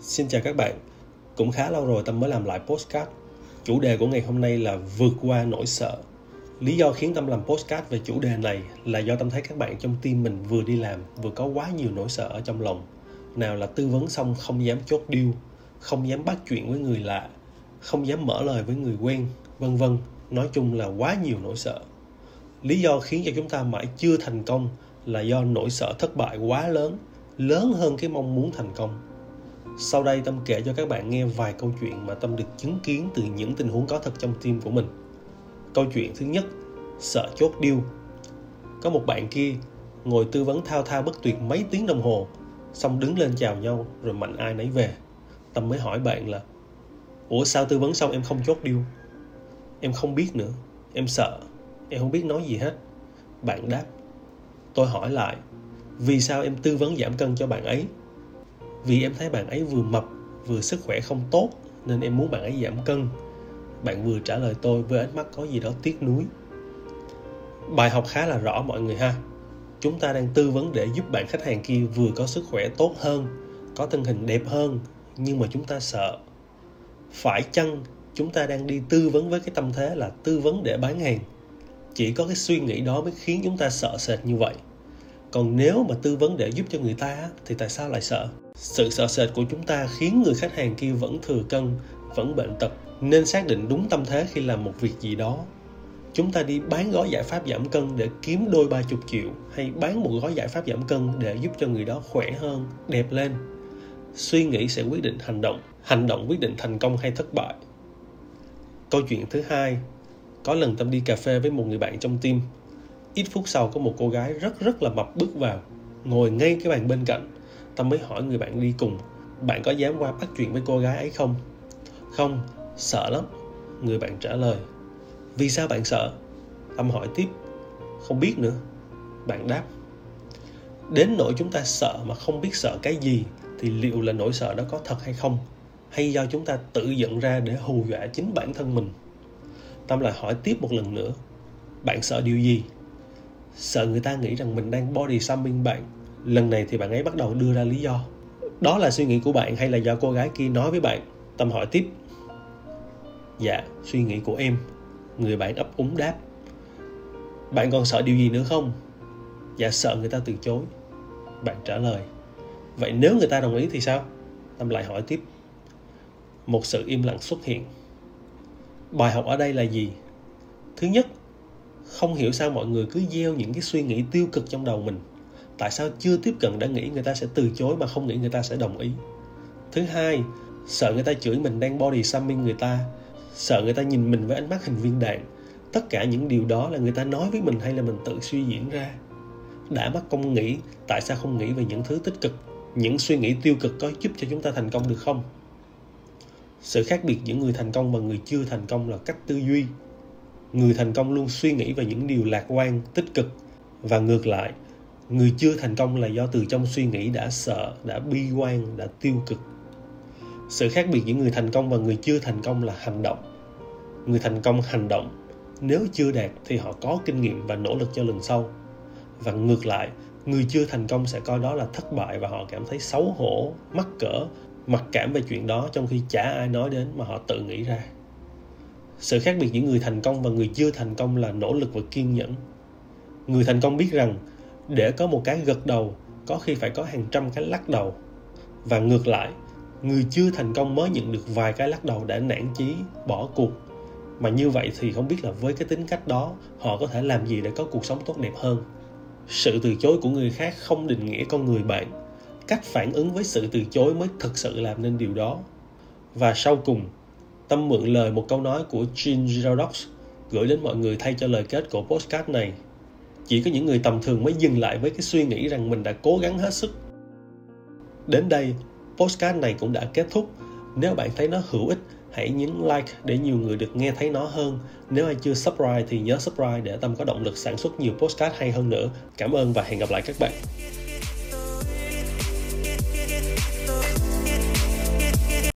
Xin chào các bạn, cũng khá lâu rồi Tâm mới làm lại podcast. Chủ đề của ngày hôm nay là vượt qua nỗi sợ. Lý do khiến Tâm làm podcast về chủ đề này là do Tâm thấy các bạn trong team mình vừa đi làm vừa có quá nhiều nỗi sợ ở trong lòng. Nào là tư vấn xong không dám chốt deal, không dám bắt chuyện với người lạ, không dám mở lời với người quen, vân vân. Nói chung là quá nhiều nỗi sợ. Lý do khiến cho chúng ta mãi chưa thành công là do nỗi sợ thất bại quá lớn hơn cái mong muốn thành công. Sau đây Tâm kể cho các bạn nghe vài câu chuyện mà Tâm được chứng kiến từ những tình huống có thật trong team của mình. Câu chuyện thứ nhất, sợ chốt deal. Có một bạn kia ngồi tư vấn thao thao bất tuyệt mấy tiếng đồng hồ, xong đứng lên chào nhau rồi mạnh ai nấy về. Tâm mới hỏi bạn là: "Ủa sao tư vấn xong em không chốt deal?" "Em không biết nữa, em sợ, em không biết nói gì hết." Bạn đáp: "Tôi hỏi lại, vì sao em tư vấn giảm cân cho bạn ấy? Vì em thấy bạn ấy vừa mập, vừa sức khỏe không tốt, nên em muốn bạn ấy giảm cân." Bạn vừa trả lời tôi với ánh mắt có gì đó tiếc nuối. Bài học khá là rõ mọi người ha. Chúng ta đang tư vấn để giúp bạn khách hàng kia vừa có sức khỏe tốt hơn, có thân hình đẹp hơn, nhưng mà chúng ta sợ. Phải chăng chúng ta đang đi tư vấn với cái tâm thế là tư vấn để bán hàng? Chỉ có cái suy nghĩ đó mới khiến chúng ta sợ sệt như vậy. Còn nếu mà tư vấn để giúp cho người ta thì tại sao lại sợ? Sự sợ sệt của chúng ta khiến người khách hàng kia vẫn thừa cân, vẫn bệnh tật. Nên xác định đúng tâm thế khi làm một việc gì đó. Chúng ta đi bán gói giải pháp giảm cân để kiếm đôi 30 triệu, hay bán một gói giải pháp giảm cân để giúp cho người đó khỏe hơn, đẹp lên. Suy nghĩ sẽ quyết định hành động. Hành động quyết định thành công hay thất bại. Câu chuyện thứ hai. Có lần Tâm đi cà phê với một người bạn trong team. Ít phút sau có một cô gái rất là mập bước vào, ngồi ngay cái bàn bên cạnh. Tâm mới hỏi người bạn đi cùng: "Bạn có dám qua bắt chuyện với cô gái ấy không?" "Không, sợ lắm," người bạn trả lời. "Vì sao bạn sợ?" Tâm hỏi tiếp. "Không biết nữa," bạn đáp. Đến nỗi chúng ta sợ mà không biết sợ cái gì, thì liệu là nỗi sợ đó có thật hay không? Hay do chúng ta tự dựng ra để hù dọa chính bản thân mình? Tâm lại hỏi tiếp một lần nữa: "Bạn sợ điều gì?" "Sợ người ta nghĩ rằng mình đang body shaming bạn." Lần này thì bạn ấy bắt đầu đưa ra lý do. "Đó là suy nghĩ của bạn hay là do cô gái kia nói với bạn?" Tâm hỏi tiếp. "Dạ, suy nghĩ của em," người bạn ấp úng đáp. "Bạn còn sợ điều gì nữa không?" "Dạ, sợ người ta từ chối," bạn trả lời. "Vậy nếu người ta đồng ý thì sao?" Tâm lại hỏi tiếp. Một sự im lặng xuất hiện. Bài học ở đây là gì? Thứ nhất, không hiểu sao mọi người cứ gieo những cái suy nghĩ tiêu cực trong đầu mình. Tại sao chưa tiếp cận đã nghĩ người ta sẽ từ chối mà không nghĩ người ta sẽ đồng ý? Thứ hai, sợ người ta chửi mình đang body shaming người ta, sợ người ta nhìn mình với ánh mắt hình viên đạn. Tất cả những điều đó là người ta nói với mình hay là mình tự suy diễn ra? Đã mắc công nghĩ, tại sao không nghĩ về những thứ tích cực? Những suy nghĩ tiêu cực có giúp cho chúng ta thành công được không? Sự khác biệt giữa người thành công và người chưa thành công là cách tư duy. Người thành công luôn suy nghĩ về những điều lạc quan, tích cực. Và ngược lại, người chưa thành công là do từ trong suy nghĩ đã sợ, đã bi quan, đã tiêu cực. Sự khác biệt giữa người thành công và người chưa thành công là hành động. Người thành công hành động, nếu chưa đạt thì họ có kinh nghiệm và nỗ lực cho lần sau. Và ngược lại, người chưa thành công sẽ coi đó là thất bại và họ cảm thấy xấu hổ, mắc cỡ, mặc cảm về chuyện đó trong khi chả ai nói đến mà họ tự nghĩ ra. Sự khác biệt giữa người thành công và người chưa thành công là nỗ lực và kiên nhẫn. Người thành công biết rằng để có một cái gật đầu, có khi phải có hàng trăm cái lắc đầu. Và ngược lại, người chưa thành công mới nhận được vài cái lắc đầu đã nản chí, bỏ cuộc. Mà như vậy thì không biết là với cái tính cách đó, họ có thể làm gì để có cuộc sống tốt đẹp hơn. Sự từ chối của người khác không định nghĩa con người bạn. Cách phản ứng với sự từ chối mới thực sự làm nên điều đó. Và sau cùng, Tâm mượn lời một câu nói của Jean-Jacques Rousseau gửi đến mọi người thay cho lời kết của podcast này. Chỉ có những người tầm thường mới dừng lại với cái suy nghĩ rằng mình đã cố gắng hết sức. Đến đây, podcast này cũng đã kết thúc. Nếu bạn thấy nó hữu ích, hãy nhấn like để nhiều người được nghe thấy nó hơn. Nếu ai chưa subscribe thì nhớ subscribe để Tâm có động lực sản xuất nhiều podcast hay hơn nữa. Cảm ơn và hẹn gặp lại các bạn.